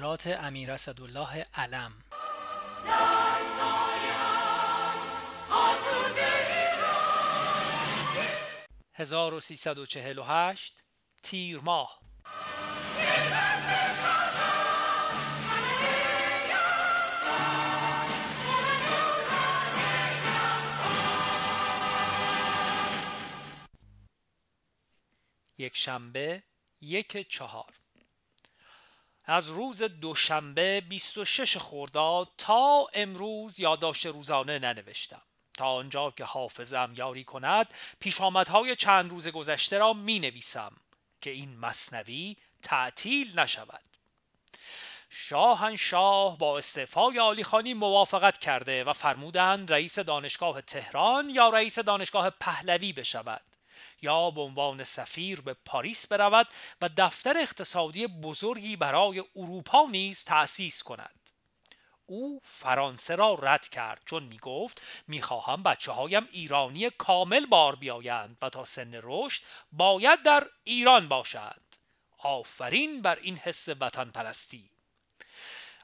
خاطرات امیر اسدالله علم. در 1348 تیر ماه. یک شنبه 1/4. از روز دوشنبه 26 خرداد تا امروز یادداشت روزانه ننوشتم. تا آنجا که حافظم یاری کند پیشامدهای چند روز گذشته را می نویسم که این مثنوی تعطیل نشود. شاهنشاه با استعفای علیخانی موافقت کرده و فرمودند رئیس دانشگاه تهران یا رئیس دانشگاه پهلوی بشود یا به عنوان سفیر به پاریس برود و دفتر اقتصادی بزرگی برای اروپا نیز تأسیس کند. او فرانسه را رد کرد چون میگفت میخواهم بچه‌هایم ایرانی کامل بار بیایند و تا سن رشد باید در ایران باشند. آفرین بر این حس وطن پرستی.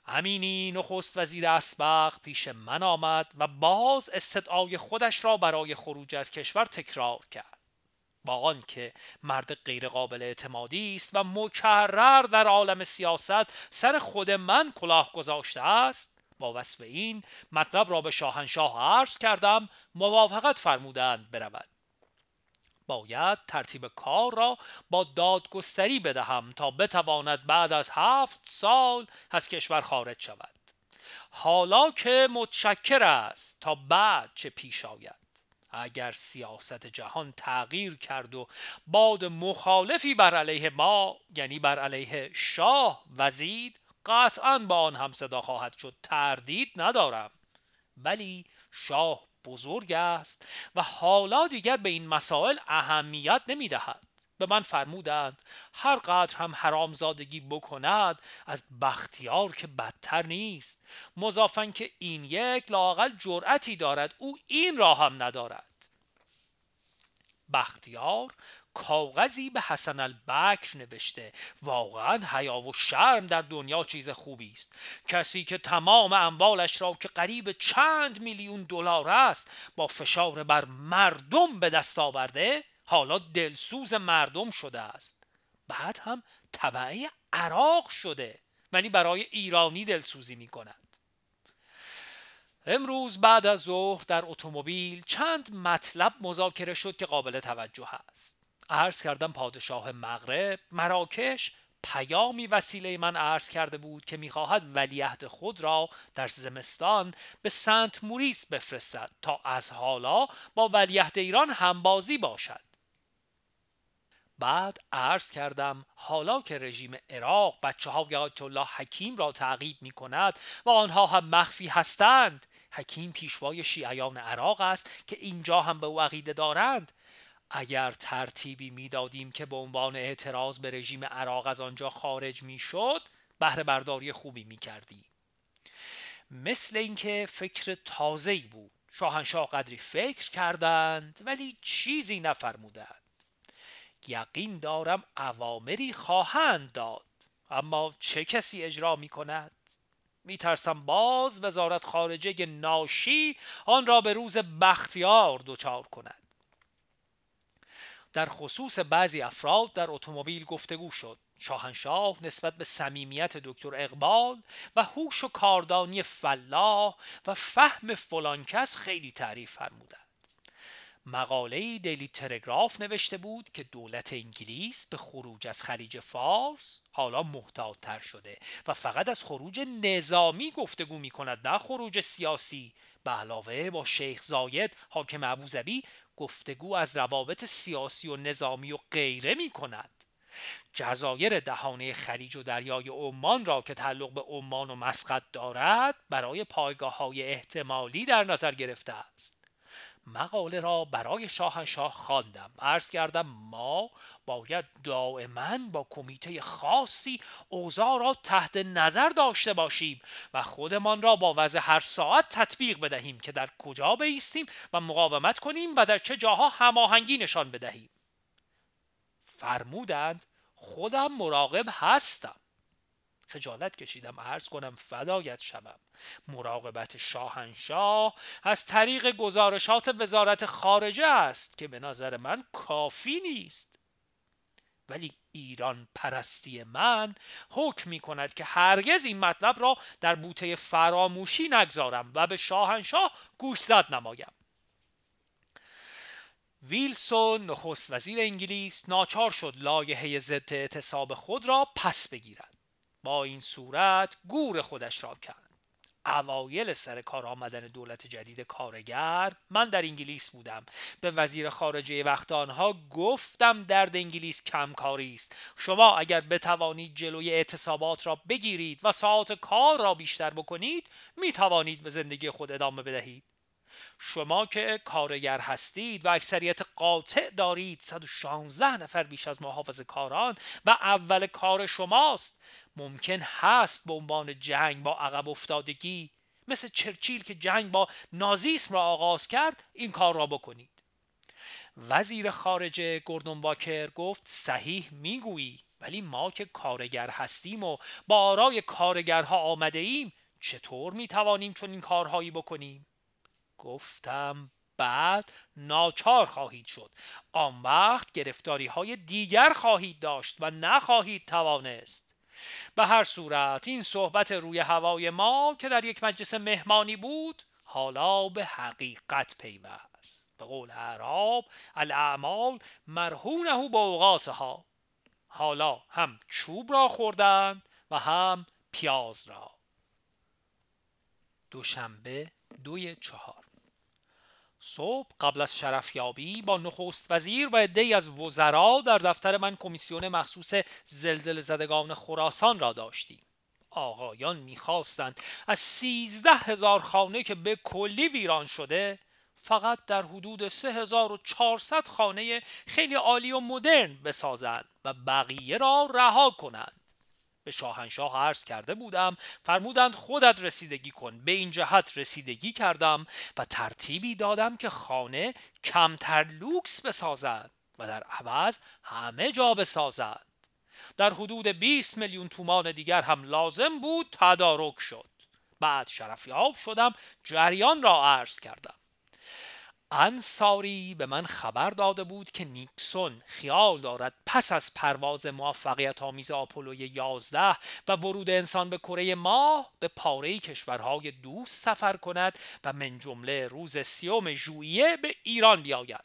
امینی نخست وزیر اسبق پیش من آمد و باز استدعای خودش را برای خروج از کشور تکرار کرد. با آنکه مرد غیر قابل اعتمادی است و مکرر در عالم سیاست سر خود من کلاه گذاشته است، با وصف این مطلب را به شاهنشاه عرض کردم، موافقت فرمودند برود. باید ترتیب کار را با دادگستری بدهم تا بتواند بعد از 7 سال از کشور خارج شود. حالا که متشکر است تا بعد چه پیش آید. اگر سیاست جهان تغییر کرد و باد مخالفی بر علیه ما یعنی بر علیه شاه وزید، قطعاً با آن هم صدا خواهد شد، تردید ندارم. ولی شاه بزرگ است و حالا دیگر به این مسائل اهمیت نمی دهد. به من فرمودند هر قدر هم حرامزادگی بکند از بختیار که بدتر نیست، مضافاً که این یک لااقل جرأتی دارد، او این را هم ندارد. بختیار کاغذی به حسن البکر نوشته واقعاً حیا و شرم در دنیا چیز خوبی است. کسی که تمام اموالش را که قریب چند میلیون دلار است با فشار بر مردم به دست آورده، حالا دلسوز مردم شده است. بعد هم تبعه عراق شده، ولی برای ایرانی دلسوزی می کند. امروز بعد از ظهر در اتومبیل چند مطلب مذاکره شد که قابل توجه است. عرض کردم پادشاه مغرب مراکش پیامی وسیله من عرض کرده بود که می‌خواهد ولیعهد خود را در زمستان به سنت موریس بفرستد تا از حالا با ولیعهد ایران همبازی باشد. بعد عرض کردم حالا که رژیم عراق بچه‌ها آیت‌الله حکیم را تعقیب می‌کند و آنها هم مخفی هستند، حکیم پیشوای شیعیان عراق است که اینجا هم به او عقیده دارند، اگر ترتیبی میدادیم که به عنوان اعتراض به رژیم عراق از آنجا خارج میشد، بهره برداری خوبی میکردی. مثل اینکه فکر تازه‌ای بود. شاهنشاه قدری فکر کردند ولی چیزی نفرمودند. یقین دارم اوامری خواهند داد، اما چه کسی اجرا میکند؟ میترسم باز وزارت خارجه ناشی آن را به روز بختیار دچار کند. در خصوص بعضی افراد در اتومبیل گفتگو شد. شاهنشاه نسبت به صمیمیت دکتر اقبال و هوش و کاردانی فلاح و فهم فلان کس خیلی تعریف فرمودند. مقاله‌ای دیلی تلگراف نوشته بود که دولت انگلیس به خروج از خلیج فارس حالا محتاط‌تر شده و فقط از خروج نظامی گفتگو می‌کند، نه خروج سیاسی. به علاوه با شیخ زاید حاکم ابوظبی گفتگو از روابط سیاسی و نظامی و غیره می کند. جزایر دهانه خلیج و دریای عمان را که تعلق به عمان و مسقط دارد برای پایگاه‌های احتمالی در نظر گرفته است. مقاله را برای شاهنشاه خواندم. عرض کردم ما باید دائما با کمیته خاصی اوضاع را تحت نظر داشته باشیم و خودمان را با وضع هر ساعت تطبیق بدهیم که در کجا بایستیم و مقاومت کنیم و در چه جاها هماهنگی نشان بدهیم. فرمودند خودم مراقب هستم. خجالت کشیدم عرض کنم فدایت شوم. مراقبت شاهنشاه از طریق گزارشات وزارت خارجه است که به نظر من کافی نیست، ولی ایران پرستی من حکم می کند که هرگز این مطلب را در بوته فراموشی نگذارم و به شاهنشاه گوشزد نمایم. ویلسون نخست وزیر انگلیس ناچار شد لایحه ضد اعتصاب خود را پس بگیرد. با این صورت گور خودش را کند. اوایل سر کار آمدن دولت جدید کارگر من در انگلیس بودم. به وزیر خارجه وقت آنها گفتم درد انگلیس کمکاری است. شما اگر بتوانید جلوی اعتصابات را بگیرید و ساعات کار را بیشتر بکنید می توانید به زندگی خود ادامه بدهید. شما که کارگر هستید و اکثریت قاطع دارید، 116 نفر بیش از محافظ کاران و اول کار شماست. ممکن هست به عنوان جنگ با عقب افتادگی مثل چرچیل که جنگ با نازیسم را آغاز کرد این کار را بکنید. وزیر خارجه گوردون واکر گفت صحیح میگویی، ولی ما که کارگر هستیم و با آرای کارگرها آمده ایم چطور میتوانیم چون این کارهایی بکنیم؟ گفتم بعد ناچار خواهید شد، آن وقت گرفتاری های دیگر خواهید داشت و نخواهید توانست. به هر صورت این صحبت روی هوای ما که در یک مجلس مهمانی بود حالا به حقیقت پیوست. به قول اعراب الاعمال مرهونه باوقاتها. حالا هم چوب را خوردند و هم پیاز را. دوشنبه 2/4 صبح قبل از شرفیابی با نخست وزیر و عده‌ای از وزرا در دفتر من کمیسیون مخصوص زلزله زدگان خراسان را داشتیم. آقایان می‌خواستند از 13,000 خانه که به کلی ویران شده فقط در حدود 3400 خانه خیلی عالی و مدرن بسازند و بقیه را رها کنند. به شاهنشاه عرض کرده بودم، فرمودند خودت رسیدگی کن. به این جهت رسیدگی کردم و ترتیبی دادم که خانه کمتر لوکس بسازند و در عوض همه جا بسازند. در حدود 20 میلیون تومان دیگر هم لازم بود تدارک شد. بعد شرفیاب شدم، جریان را عرض کردم. انصاری به من خبر داده بود که نیکسون خیال دارد پس از پرواز موفقیت آمیز آپولو 11 و ورود انسان به کره ماه به پاره کشورهای دوست سفر کند و من جمله روز 30 ژوئیه به ایران بیاید.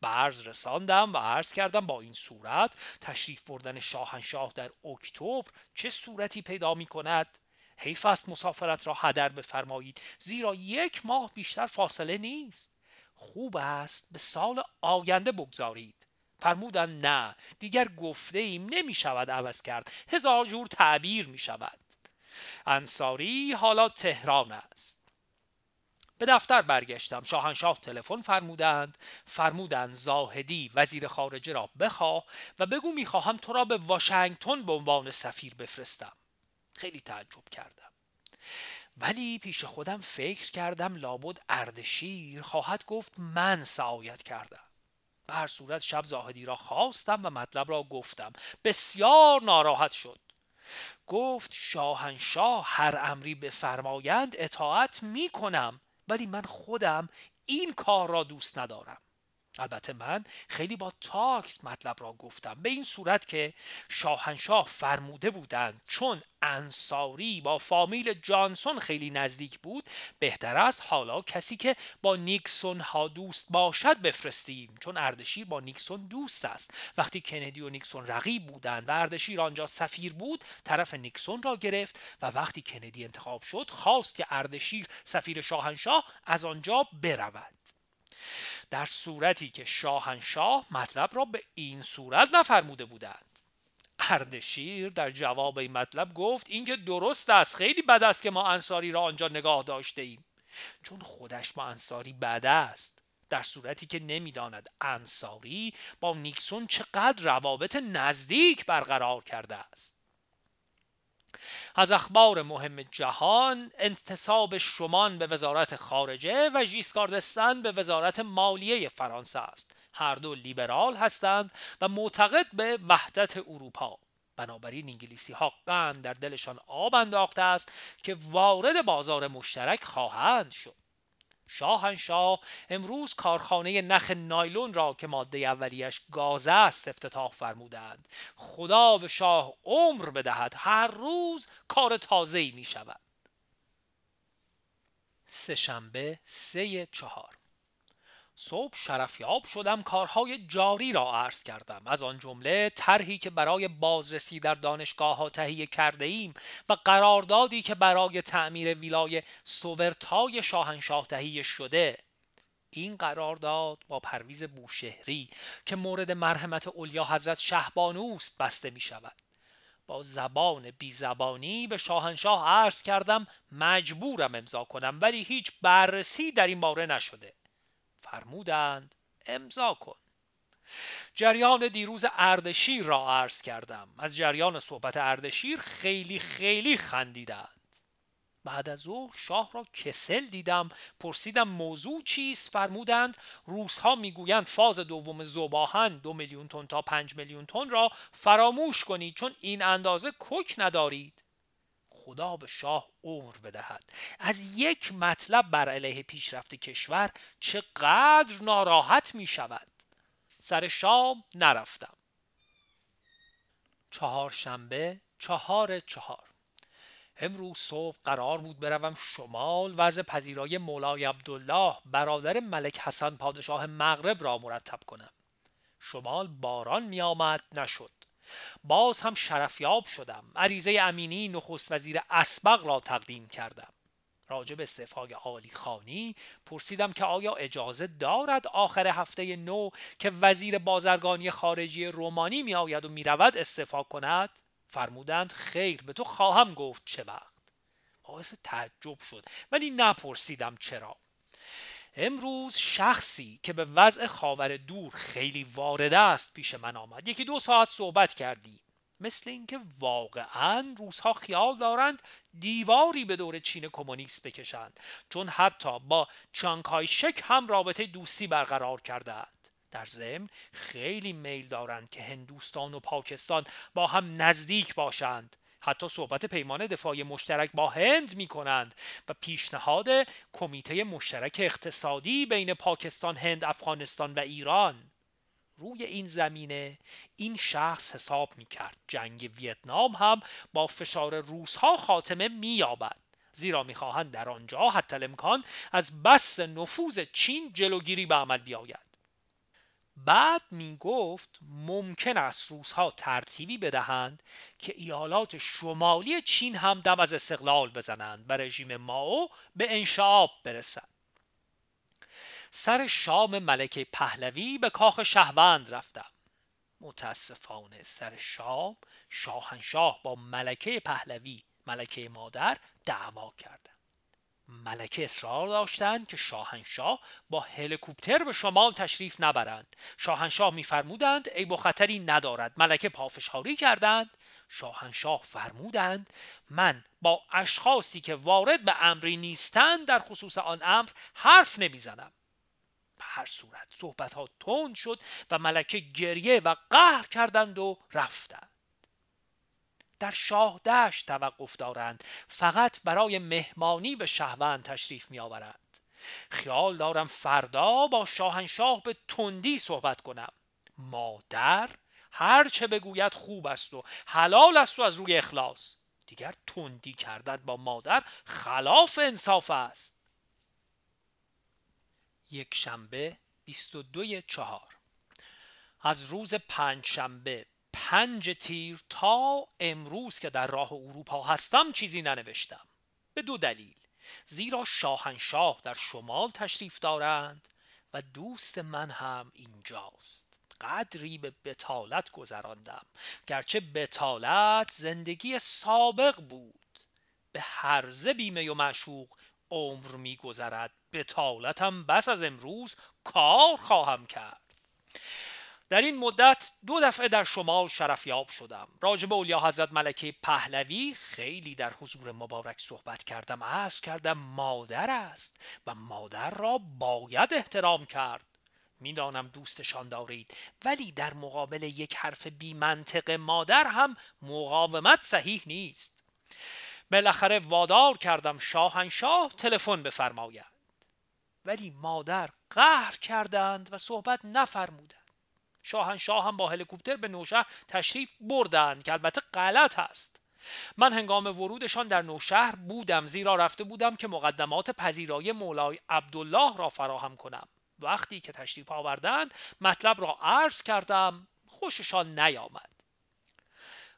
به عرض رساندم و عرض کردم با این صورت تشریف بردن شاهنشاه در اکتبر چه صورتی پیدا می کند؟ حیف است مسافرت را هدر بفرمایید، زیرا 1 ماه بیشتر فاصله نیست. خوب است به سال آینده بگذارید. فرمودند نه، دیگر گفته ایم نمی شود عوض کرد، 1000 جور تعبیر می شود. انصاری حالا تهران است. به دفتر برگشتم. شاهنشاه تلفن فرمودند زاهدی وزیر خارجه را بخواه و بگو می خواهم تو را به واشنگتن به عنوان سفیر بفرستم. خیلی تعجب کردم، ولی پیش خودم فکر کردم لابد اردشیر خواهد گفت من سعایت کردم. به هر صورت شب زاهدی را خواستم و مطلب را گفتم. بسیار ناراحت شد. گفت شاهنشاه هر امری بفرمایند اطاعت می کنم، ولی من خودم این کار را دوست ندارم. البته من خیلی با تاکت مطلب را گفتم، به این صورت که شاهنشاه فرموده بودند چون انصاری با فامیل جانسون خیلی نزدیک بود بهتر است حالا کسی که با نیکسون ها دوست باشد بفرستیم، چون اردشیر با نیکسون دوست است. وقتی کندی و نیکسون رقیب بودند و اردشیر آنجا سفیر بود طرف نیکسون را گرفت و وقتی کندی انتخاب شد خواست که اردشیر سفیر شاهنشاه از آنجا برود. در صورتی که شاهنشاه مطلب را به این صورت نفرموده بودند. اردشیر در جواب این مطلب گفت اینکه درست است، خیلی بد است که ما انصاری را آنجا نگاه داشته ایم، چون خودش با انصاری بد است. در صورتی که نمیداند انصاری با نیکسون چقدر روابط نزدیک برقرار کرده است. از اخبار مهم جهان انتصاب شومان به وزارت خارجه و ژیسکارد دستن به وزارت مالیه فرانسه است. هر دو لیبرال هستند و معتقد به وحدت اروپا. بنابراین انگلیسی ها قند در دلشان آب انداخته است که وارد بازار مشترک خواهند شد. شاهنشاه امروز کارخانه نخ نایلون را که ماده اولیش گاز است افتتاح فرمودند. خدا به شاه عمر بدهد، هر روز کار تازه‌ای می شود. سه‌شنبه 3/4 صبح شرفیاب شدم کارهای جاری را عرض کردم. از آن جمله طرحی که برای بازرسی در دانشگاه ها تهیه کرده ایم و قراردادی که برای تعمیر ویلای سوورتای شاهنشاه تهیه شده. این قرارداد با پرویز بوشهری که مورد مرحمت علیا حضرت شهبانوست بسته می شود. با زبان بیزبانی به شاهنشاه عرض کردم مجبورم امضا کنم، ولی هیچ بررسی در این باره نشده. فرمودند امضا کن. جریان دیروز اردشیر را عرض کردم. از جریان صحبت اردشیر خیلی خندیدند. بعد از ظهر شاه را کسل دیدم. پرسیدم موضوع چیست؟ فرمودند روس‌ها میگویند فاز دوم ذوب‌آهن 2 میلیون تن تا 5 میلیون تن را فراموش کنید چون این اندازه کوک ندارید. خدا به شاه عمر بدهد، از یک مطلب بر علیه پیشرفت کشور چقدر ناراحت می شود. سر شام نرفتم. 4 شنبه 4/4 امروز صبح قرار بود بروم شمال وضع پذیرای مولای عبدالله برادر ملک حسن پادشاه مغرب را مرتب کنم. شمال باران می آمد، نشد. باز هم شرفیاب شدم. عریضه امینی نخست وزیر اسبق را تقدیم کردم. راجب استعفای علیخانی پرسیدم که آیا اجازه دارد آخر هفته نو که وزیر بازرگانی خارجی رومانی می آید و می رود استعفا کند؟ فرمودند خیر، به تو خواهم گفت چه وقت. باعث تعجب شد ولی نپرسیدم چرا. امروز شخصی که به وضع خاور دور خیلی وارد است پیش من آمد. 1-2 ساعت صحبت کردیم. مثل اینکه واقعاً روس‌ها خیال دارند دیواری به دور چین کمونیست بکشند، چون حتی با چانکایشک هم رابطه دوستی برقرار کردند. در ضمن خیلی میل دارند که هندوستان و پاکستان با هم نزدیک باشند. حتی صحبت پیمان دفاعی مشترک با هند می کنند و پیشنهاد کمیته مشترک اقتصادی بین پاکستان، هند، افغانستان و ایران. روی این زمینه این شخص حساب می کرد جنگ ویتنام هم با فشار روس‌ها خاتمه می یابد، زیرا می خواهند در آنجا حتی الامکان از بسط نفوذ چین جلوگیری به عمل بیاید. بعد می گفت ممکن است روس‌ها ترتیبی بدهند که ایالات شمالی چین هم دم از استقلال بزنند و رژیم ماو به انشعاب برسد. سر شام ملکه پهلوی به کاخ شهروند رفتم. متاسفانه سر شام شاهنشاه با ملکه پهلوی، ملکه مادر، دعوا کردند. ملکه اصرار داشتند که شاهنشاه با هلیکوپتر به شمال تشریف نبرند. شاهنشاه می‌فرمودند عیب و خطری ندارد. ملکه پافشاری کردند. شاهنشاه فرمودند من با اشخاصی که وارد به امری نیستند در خصوص آن امر حرف نمی‌زنم. به هر صورت صحبت‌ها تند شد و ملکه گریه و قهر کردند و رفتند. در شاه دشت توقف دارند، فقط برای مهمانی به شهوند تشریف می آورند. خیال دارم فردا با شاهنشاه به تندی صحبت کنم. مادر هر چه بگوید خوب است و حلال است و از روی اخلاص. دیگر تندی کردن با مادر خلاف انصاف است. 1 شنبه 22/4 از روز 5 شنبه 5 تیر تا امروز که در راه اروپا هستم چیزی ننوشتم. به 2 دلیل: زیرا شاهنشاه در شمال تشریف دارند و دوست من هم اینجاست. قدری به بتالت گذراندم، گرچه بتالت زندگی سابق بود. به هرزه بیمه و معشوق عمر می گذرد، بتالتم بس از امروز کار خواهم کرد. در این مدت 2 دفعه در شمال شرفیاب شدم. راجب اولیا حضرت ملکه پهلوی خیلی در حضور مبارک صحبت کردم. عرض کردم مادر است و مادر را باید احترام کرد. میدانم دوستشان دارید، ولی در مقابل یک حرف بی منطق مادر هم مقاومت صحیح نیست. بالاخره وادار کردم شاهنشاه تلفن بفرماید، ولی مادر قهر کردند و صحبت نفرمودند. شاهنشاه هم با هلیکوپتر به نوشهر تشریف بردند که البته غلط است. من هنگام ورودشان در نوشهر بودم، زیرا رفته بودم که مقدمات پذیرایی مولای عبدالله را فراهم کنم. وقتی که تشریف آوردند مطلب را عرض کردم، خوششان نیامد.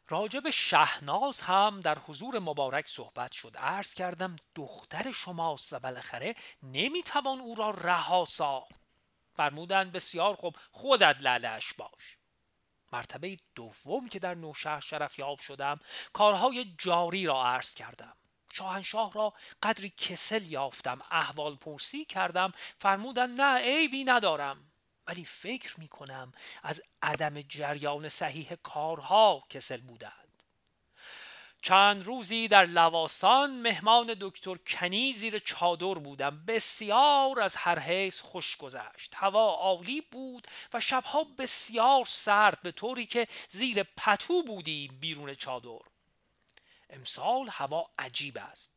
راجب شهناز هم در حضور مبارک صحبت شد. عرض کردم دختر شماست و بالاخره نمیتوان او را رها ساخت. فرمودند بسیار خوب، خودت لاله‌اش باش. مرتبه دوم که در نوشهر شرفیاب شدم، کارهای جاری را عرض کردم. شاهنشاه را قدری کسل یافتم، احوال پرسی کردم، فرمودند نه عیبی ندارم، ولی فکر می کنم از عدم جریان صحیح کارها کسل بودند. چند روزی در لواسان مهمان دکتر کنی زیر چادر بودم. بسیار از هر حیث خوش گذشت. هوا عالی بود و شبها بسیار سرد، به طوری که زیر پتو بودیم بیرون چادر. امسال هوا عجیب است.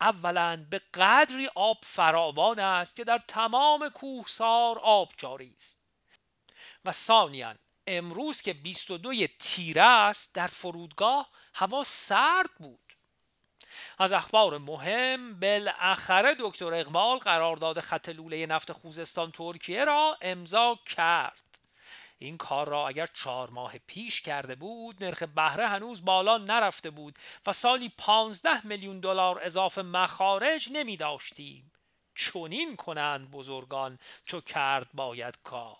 اولا به قدری آب فراوان است که در تمام کوهسار آب جاری است، و ثانیا امروز که 22 تیره است در فرودگاه هوا سرد بود. از اخبار مهم، بالاخره دکتر اقبال قرارداد خط لوله نفت خوزستان ترکیه را امضا کرد. این کار را اگر 4 ماه پیش کرده بود، نرخ بهره هنوز بالا نرفته بود و سالی 15 میلیون دلار اضافه مخارج نمی داشتیم. چنین کنند بزرگان، چو کرد باید کار.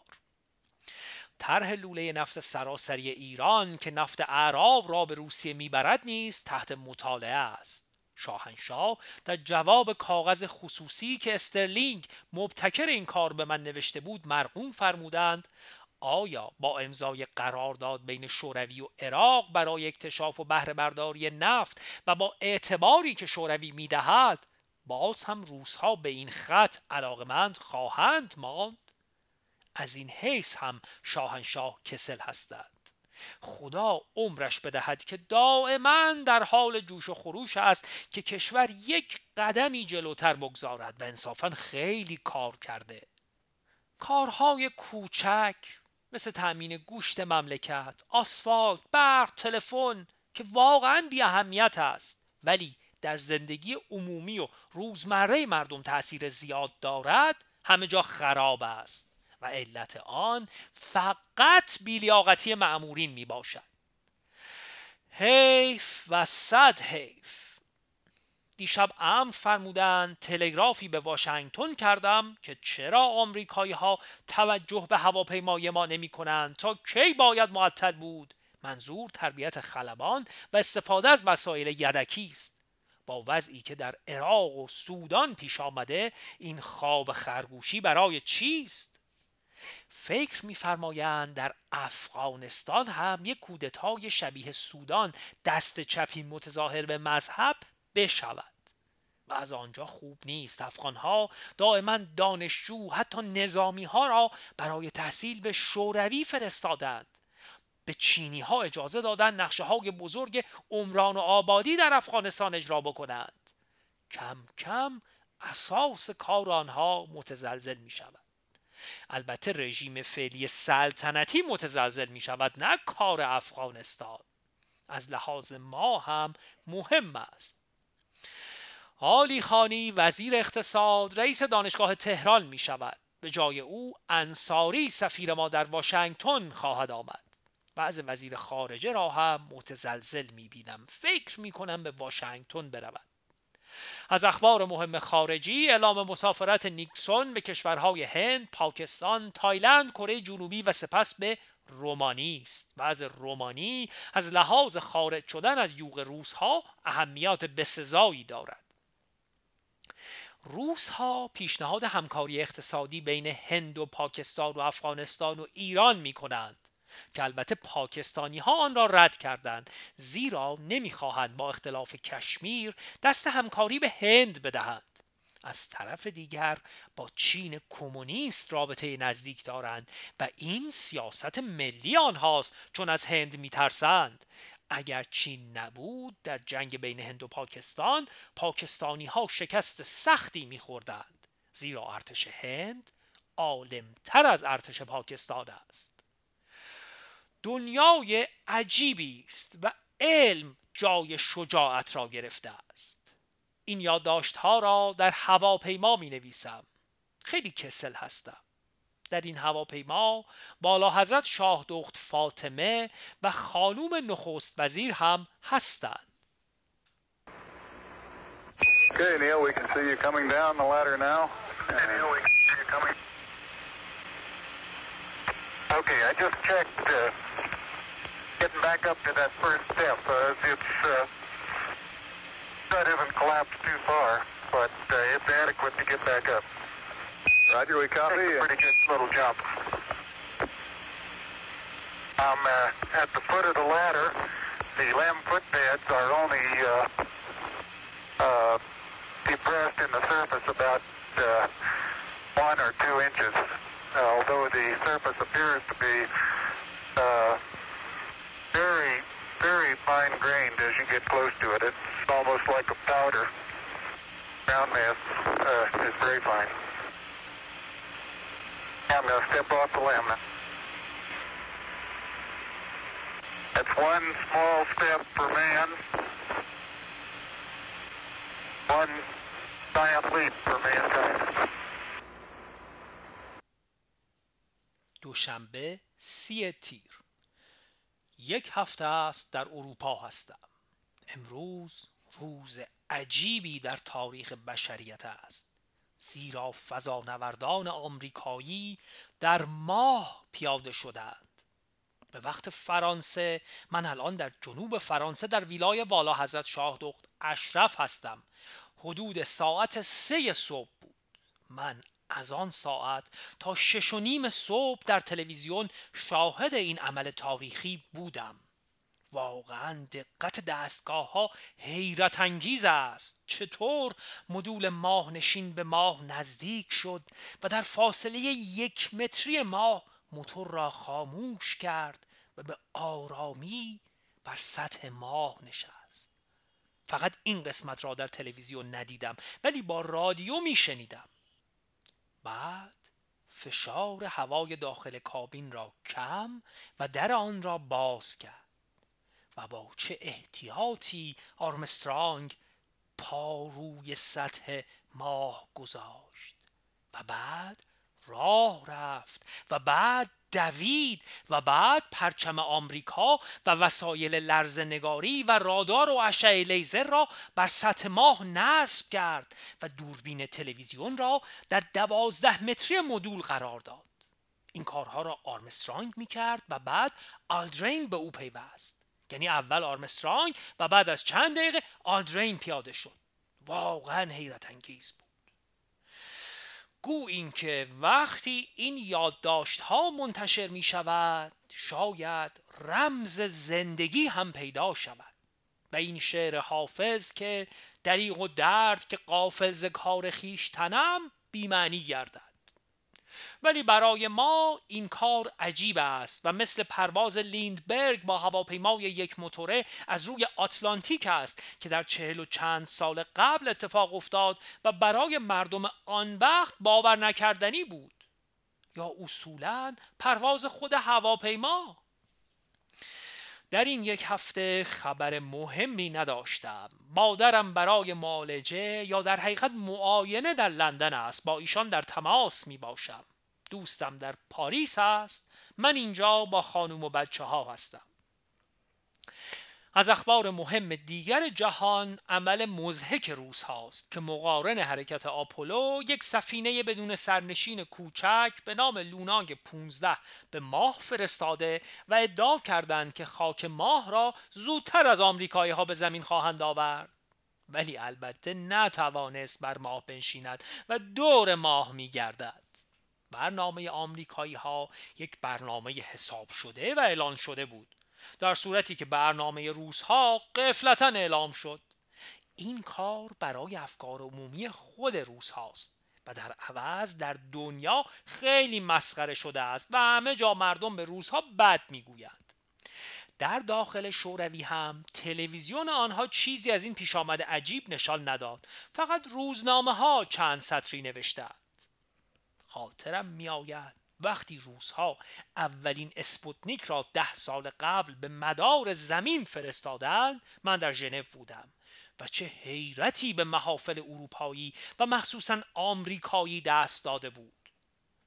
طرح لوله نفت سراسری ایران که نفت اعراب را به روسیه میبرد نیز تحت مطالعه است. شاهنشاه در جواب کاغذ خصوصی که استرلینگ مبتکر این کار به من نوشته بود مرقوم فرمودند آیا با امضای قرارداد بین شوروی و عراق برای اکتشاف و بهره برداری نفت و با اعتباری که شوروی میدهد باز هم روس‌ها به این خط علاقمند خواهند ماند؟ از این حیث هم شاهنشاه کسل هستند. خدا عمرش بدهد که دائما در حال جوش و خروش است که کشور یک قدمی جلوتر بگذارد و انصافا خیلی کار کرده. کارهای کوچک مثل تأمین گوشت مملکت، آسفالت، برق، تلفن که واقعا بی اهمیت است ولی در زندگی عمومی و روزمره مردم تأثیر زیاد دارد همه جا خراب است و علت آن فقط بی‌لیاقتی مأمورین می باشد. حیف و صد حیف. دیشب امر فرمودند تلگرافی به واشنگتن کردم که چرا آمریکایی ها توجه به هواپیمای ما نمی کنند، تا کی باید معطل بود؟ منظور تربیت خلبان و استفاده از وسایل یدکی است. با وضعی که در عراق و سودان پیش آمده این خواب خرگوشی برای چیست؟ فکر می‌فرمایند در افغانستان هم یک کودتای شبیه سودان دست چپی متظاهر به مذهب بشود و از آنجا خوب نیست. افغان‌ها دائما دانشجو حتی نظامی‌ها را برای تحصیل به شوروی فرستادند. به چینی‌ها اجازه دادند نقشه‌های بزرگ عمران و آبادی در افغانستان اجرا بکنند. کم کم اساس کار آنها متزلزل می‌شود. البته رژیم فعلی سلطنتی متزلزل می شود، نه کار افغانستان. از لحاظ ما هم مهم است. علیخانی وزیر اقتصاد رئیس دانشگاه تهران می شود. به جای او انصاری سفیر ما در واشنگتن خواهد آمد. بعض وزیر خارجه را هم متزلزل می بینم. فکر می کنم به واشنگتن برود. از اخبار مهم خارجی اعلام مسافرت نیکسون به کشورهای هند، پاکستان، تایلند، کره جنوبی و سپس به رومانی است. و از رومانی از لحاظ خارج شدن از یوغ روس‌ها اهمیت بسزایی دارد. روس‌ها پیشنهاد همکاری اقتصادی بین هند و پاکستان و افغانستان و ایران می‌کنند که البته پاکستانی‌ها آن را رد کردند، زیرا نمی‌خواهند با اختلاف کشمیر دست همکاری به هند بدهند. از طرف دیگر با چین کمونیست رابطه نزدیک دارند و این سیاست ملی آنهاست، چون از هند میترسند. اگر چین نبود در جنگ بین هند و پاکستان، پاکستانی ها شکست سختی می‌خوردند، زیرا ارتش هند عالم‌تر از ارتش پاکستان است. دنیای عجیبی است و علم جای شجاعت را گرفته است. این یادداشت‌ها را در هواپیما می‌نویسم. خیلی کسل هستم. در این هواپیما بالا حضرت شاه دخت فاطمه و خانوم نخست وزیر هم هستند. Okay, Neil, we can see you coming down the ladder now. Okay, I just checked getting back up to that first step. It's that hasn't collapsed too far, but it's adequate to get back up. Roger, we copy. That's a pretty good little jump. I'm at the foot of the ladder. The lamb footbeds are only depressed in the surface about 1 or 2 inches, although the surface appears to be very, very fine-grained as you get close to it. It's almost like a powder. Ground mass is very fine. I'm going to step off the limb. That's one small step for man, one giant leap for mankind. دوشنبه 30 تیر. یک هفته است در اروپا هستم. امروز روز عجیبی در تاریخ بشریت است، زیرا فضانوردان آمریکایی در ماه پیاده شدند. به وقت فرانسه، من الان در جنوب فرانسه در ویلای والا حضرت شاه دخت اشرف هستم. حدود ساعت 3 صبح بود. من از آن ساعت تا 6:30 صبح در تلویزیون شاهد این عمل تاریخی بودم. واقعا دقت دستگاه ها حیرت انگیز است. چطور مدول ماه نشین به ماه نزدیک شد و در فاصله 1 متری ماه موتور را خاموش کرد و به آرامی بر سطح ماه نشست. فقط این قسمت را در تلویزیون ندیدم، ولی با رادیو می شنیدم. بعد فشار هوای داخل کابین را کم و در آن را باز کرد و با چه احتیاطی آرمسترانگ پا روی سطح ماه گذاشت و بعد راه رفت و بعد دوید و بعد پرچم آمریکا و وسایل لرزنگاری و رادار و اشعه لیزر را بر سطح ماه نصب کرد و دوربین تلویزیون را در 12 متری مدول قرار داد. این کارها را آرمسترانگ می کرد و بعد آلدرین به او پیوست. یعنی اول آرمسترانگ و بعد از چند دقیقه آلدرین پیاده شد. واقعا حیرت انگیز بود. گو این که وقتی این یادداشت ها منتشر می شود، شاید رمز زندگی هم پیدا شود و این شعر حافظ که دریغ و درد که غافل ز کار خویشتنم بی‌معنی گردد. ولی برای ما این کار عجیب است و مثل پرواز لیندبرگ با هواپیمای 1 موتوره از روی آتلانتیک است که در 40 و چند سال قبل اتفاق افتاد و برای مردم آن وقت باور نکردنی بود، یا اصولاً پرواز خود هواپیما. در این 1 هفته خبر مهمی نداشتم. مادرم برای معالجه یا در حقیقت معاینه در لندن است. با ایشان در تماس می باشم. دوستم در پاریس است. من اینجا با خانم و بچه ها هستم. از اخبار مهم دیگر جهان، عمل مضحک روس هاست که مقارن حرکت آپولو، 1 سفینه بدون سرنشین کوچک به نام لونانگ 15 به ماه فرستاده و ادعا کردند که خاک ماه را زودتر از آمریکایی ها به زمین خواهند آورد، ولی البته نتوانست بر ماه بنشیند و دور ماه می گردد. برنامه آمریکایی ها یک برنامه حساب شده و اعلان شده بود، در صورتی که برنامه روس‌ها غفلتاً اعلام شد. این کار برای افکار عمومی خود روس هاست و در عوض در دنیا خیلی مسخره شده است و همه جا مردم به روس ها بد میگویند. در داخل شوروی هم تلویزیون آنها چیزی از این پیش آمد عجیب نشان نداد، فقط روزنامه ها چند سطری نوشتند. خاطرم می آید وقتی روس ها اولین اسپوتنیک را 10 سال قبل به مدار زمین فرستادند من در ژنو بودم و چه حیرتی به محافل اروپایی و مخصوصاً آمریکایی دست داده بود.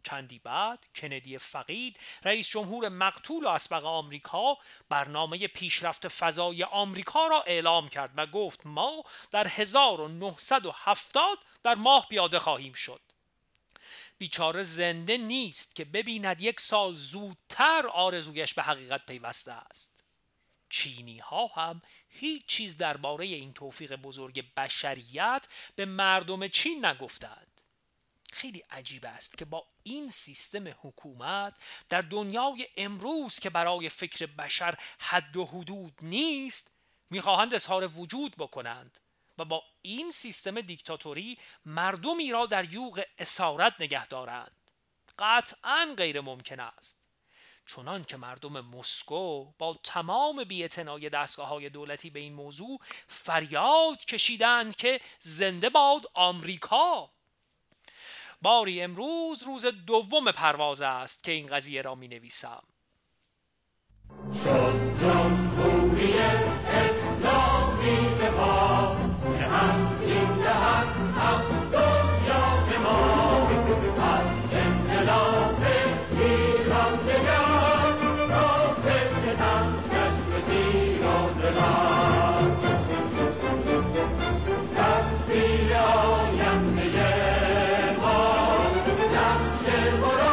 چندی بعد کندی فقید، رئیس جمهور مقتول و اسبق آمریکا، برنامه پیشرفت فضای آمریکا را اعلام کرد و گفت ما در 1970 در ماه پیاده خواهیم شد. بیچاره زنده نیست که ببیند 1 سال زودتر آرزویش به حقیقت پیوسته است. چینی ها هم هیچ چیز درباره این توفیق بزرگ بشریت به مردم چین نگفتند. خیلی عجیب است که با این سیستم حکومت در دنیای امروز که برای فکر بشر حد و حدود نیست میخواهند اظهار وجود بکنند و با این سیستم دیکتاتوری مردمی را در یوغ اسارت نگه دارند. قطعاً غیر ممکن است. چنان که مردم مسکو با تمام بی‌اعتنایی دستگاه‌های دولتی به این موضوع فریاد کشیدند که زنده باد آمریکا. باری امروز روز 2 پرواز است که این قضیه را می‌نویسم. We're